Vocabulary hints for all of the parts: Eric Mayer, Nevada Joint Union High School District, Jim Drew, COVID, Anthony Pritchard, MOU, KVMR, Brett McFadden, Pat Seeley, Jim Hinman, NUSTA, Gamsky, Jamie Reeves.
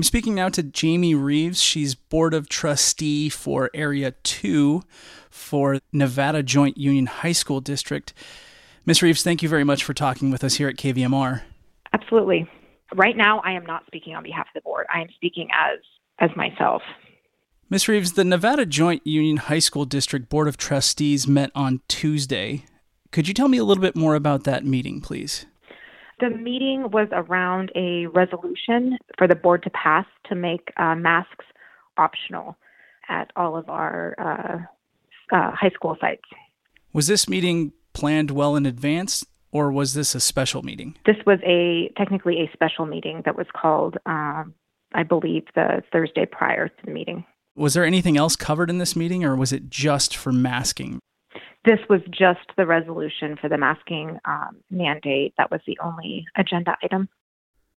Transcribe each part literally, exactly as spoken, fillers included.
I'm speaking now to Jamie Reeves. She's Board of Trustee for Area two for Nevada Joint Union High School District. Miz Reeves, thank you very much for talking with us here at K V M R. Absolutely. Right now, I am not speaking on behalf of the board. I am speaking as as myself. Miz Reeves, the Nevada Joint Union High School District Board of Trustees met on Tuesday. Could you tell me a little bit more about that meeting, please? The meeting was around a resolution for the board to pass to make uh, masks optional at all of our uh, uh, high school sites. Was this meeting planned well in advance, or was this a special meeting? This was a technically a special meeting that was called, um, I believe, the Thursday prior to the meeting. Was there anything else covered in this meeting, or was it just for masking? This was just the resolution for the masking um, mandate. That was the only agenda item.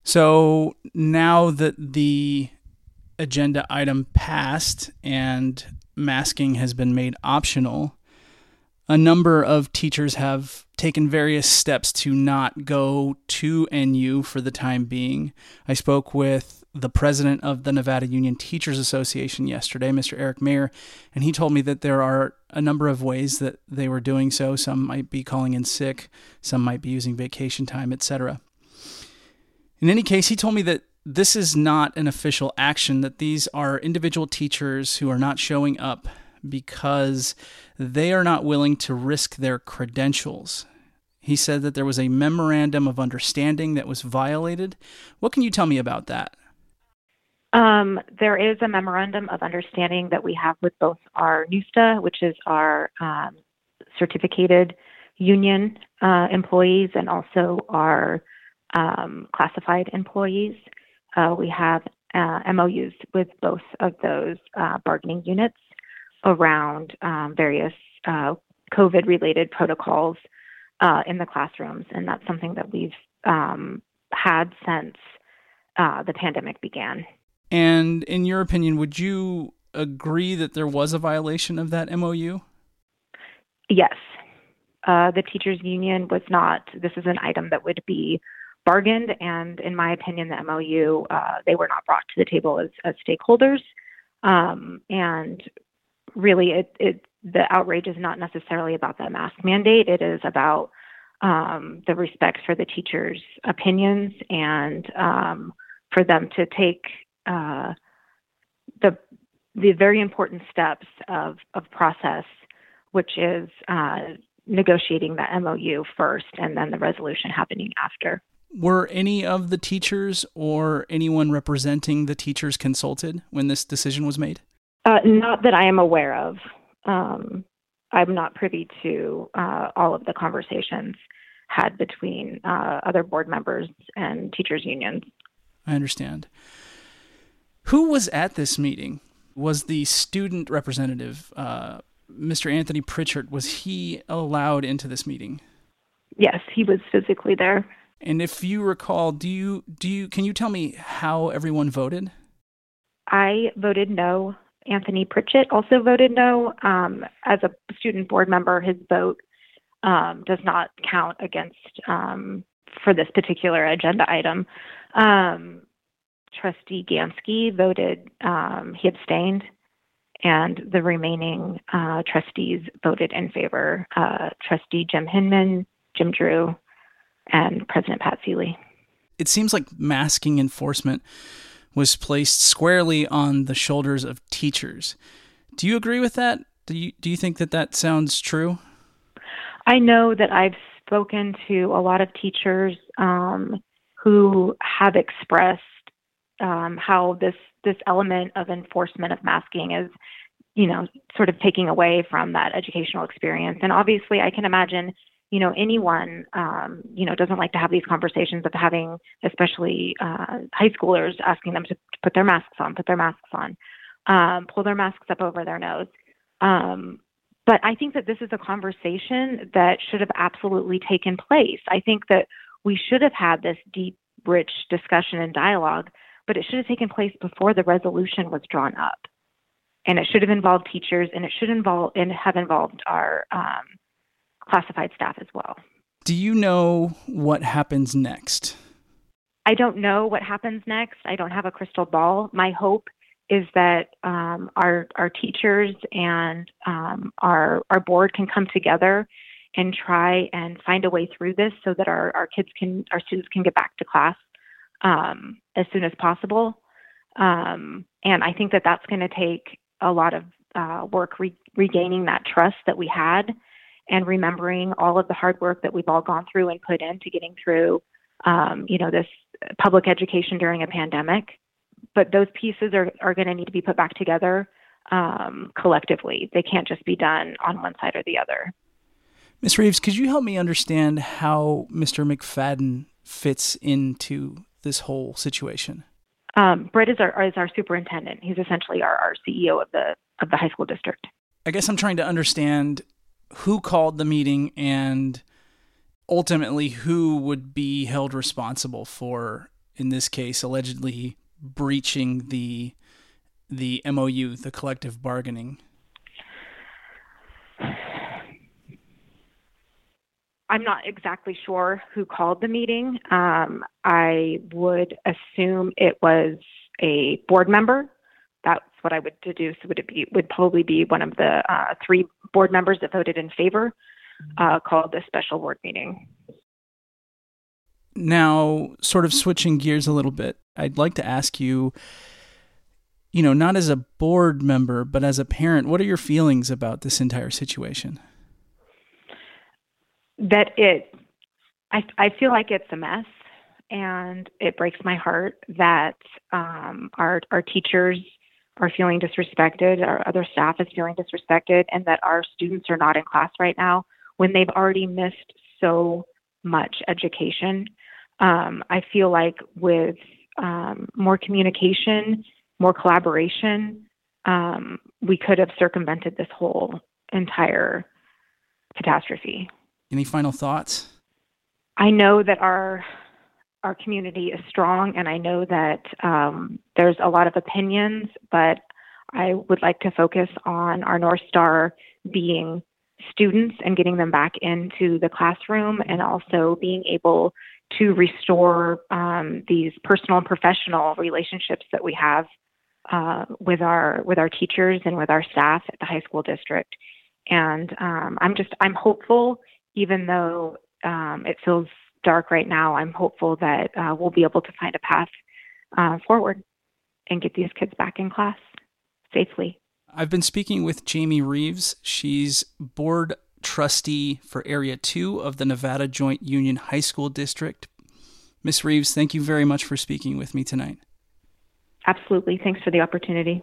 So now that the agenda item passed and masking has been made optional, a number of teachers have taken various steps to not go to N U for the time being. I spoke with the president of the Nevada Union Teachers Association yesterday, Mister Eric Mayer, and he told me that there are a number of ways that they were doing so. Some might be calling in sick, some might be using vacation time, et cetera. In any case, he told me that this is not an official action, that these are individual teachers who are not showing up because they are not willing to risk their credentials. He said that there was a memorandum of understanding that was violated. What can you tell me about that? Um, there is a memorandum of understanding that we have with both our NUSTA, which is our um, certificated union uh, employees, and also our um, classified employees. Uh, we have uh, M O Us with both of those uh, bargaining units around um, various uh, COVID-related protocols uh, in the classrooms. And that's something that we've um, had since uh, the pandemic began. And in your opinion, would you agree that there was a violation of that M O U? Yes. Uh, the teachers' union was not. This is an item that would be bargained. And in my opinion, the M O U, uh, they were not brought to the table as, as stakeholders. Um, and Really, it, it the outrage is not necessarily about the mask mandate. It is about um, the respect for the teachers' opinions and um, for them to take uh, the the very important steps of, of process, which is uh, negotiating the M O U first and then the resolution happening after. Were any of the teachers or anyone representing the teachers consulted when this decision was made? Uh, not that I am aware of. Um, I'm not privy to uh, all of the conversations had between uh, other board members and teachers' unions. I understand. Who was at this meeting? Was the student representative, uh, Mister Anthony Pritchard, was he allowed into this meeting? Yes, he was physically there. And if you recall, do you do you can you tell me how everyone voted? I voted no. Anthony Pritchard also voted no. Um, as a student board member, his vote um, does not count against um, for this particular agenda item. Um, Trustee Gamsky voted, um, he abstained, and the remaining uh, trustees voted in favor. Uh, Trustee Jim Hinman, Jim Drew, and President Pat Seeley. It seems like masking enforcement was placed squarely on the shoulders of teachers. Do you agree with that? Do you do you think that that sounds true? I know that I've spoken to a lot of teachers um, who have expressed um, how this this element of enforcement of masking is, you know, sort of taking away from that educational experience. And obviously, I can imagine, you know, anyone, um, you know, doesn't like to have these conversations of having, especially uh, high schoolers, asking them to, to put their masks on, put their masks on, um, pull their masks up over their nose. Um, but I think that this is a conversation that should have absolutely taken place. I think that we should have had this deep, rich discussion and dialogue, but it should have taken place before the resolution was drawn up. And it should have involved teachers, and it should involve and have involved our um classified staff as well. Do you know what happens next? I don't know what happens next. I don't have a crystal ball. My hope is that um, our our teachers and um, our our board can come together and try and find a way through this so that our, our kids can, our students can get back to class um, as soon as possible. Um, and I think that that's going to take a lot of uh, work re- regaining that trust that we had and remembering all of the hard work that we've all gone through and put into getting through, um, you know, this public education during a pandemic. But those pieces are, are going to need to be put back together um, collectively. They can't just be done on one side or the other. Miz Reeves, could you help me understand how Mister McFadden fits into this whole situation? Um, Brett is our is our superintendent. He's essentially our, our C E O of the of the high school district. I guess I'm trying to understand who called the meeting and ultimately who would be held responsible for, in this case, allegedly breaching the the M O U, the collective bargaining. I'm not exactly sure who called the meeting. Um, I would assume it was a board member. That's what I would deduce. Would it be? Would probably be one of the uh, three board members that voted in favor. Uh, called this special board meeting. Now, sort of switching gears a little bit, I'd like to ask you, you know, not as a board member, but as a parent, what are your feelings about this entire situation? That it, I, I feel like it's a mess, and it breaks my heart that um, our our teachers are feeling disrespected, our other staff is feeling disrespected, and that our students are not in class right now when they've already missed so much education. Um, I feel like with um, more communication, more collaboration, um, we could have circumvented this whole entire catastrophe. Any final thoughts? I know that our our community is strong, and I know that um, there's a lot of opinions, but I would like to focus on our North Star being students and getting them back into the classroom, and also being able to restore um, these personal and professional relationships that we have uh, with our with our teachers and with our staff at the high school district. And um, I'm just I'm hopeful. Even though um, it feels dark right now, I'm hopeful that uh, we'll be able to find a path uh, forward and get these kids back in class safely. I've been speaking with Jamie Reeves. She's board trustee for Area two of the Nevada Joint Union High School District. Miz Reeves, thank you very much for speaking with me tonight. Absolutely. Thanks for the opportunity.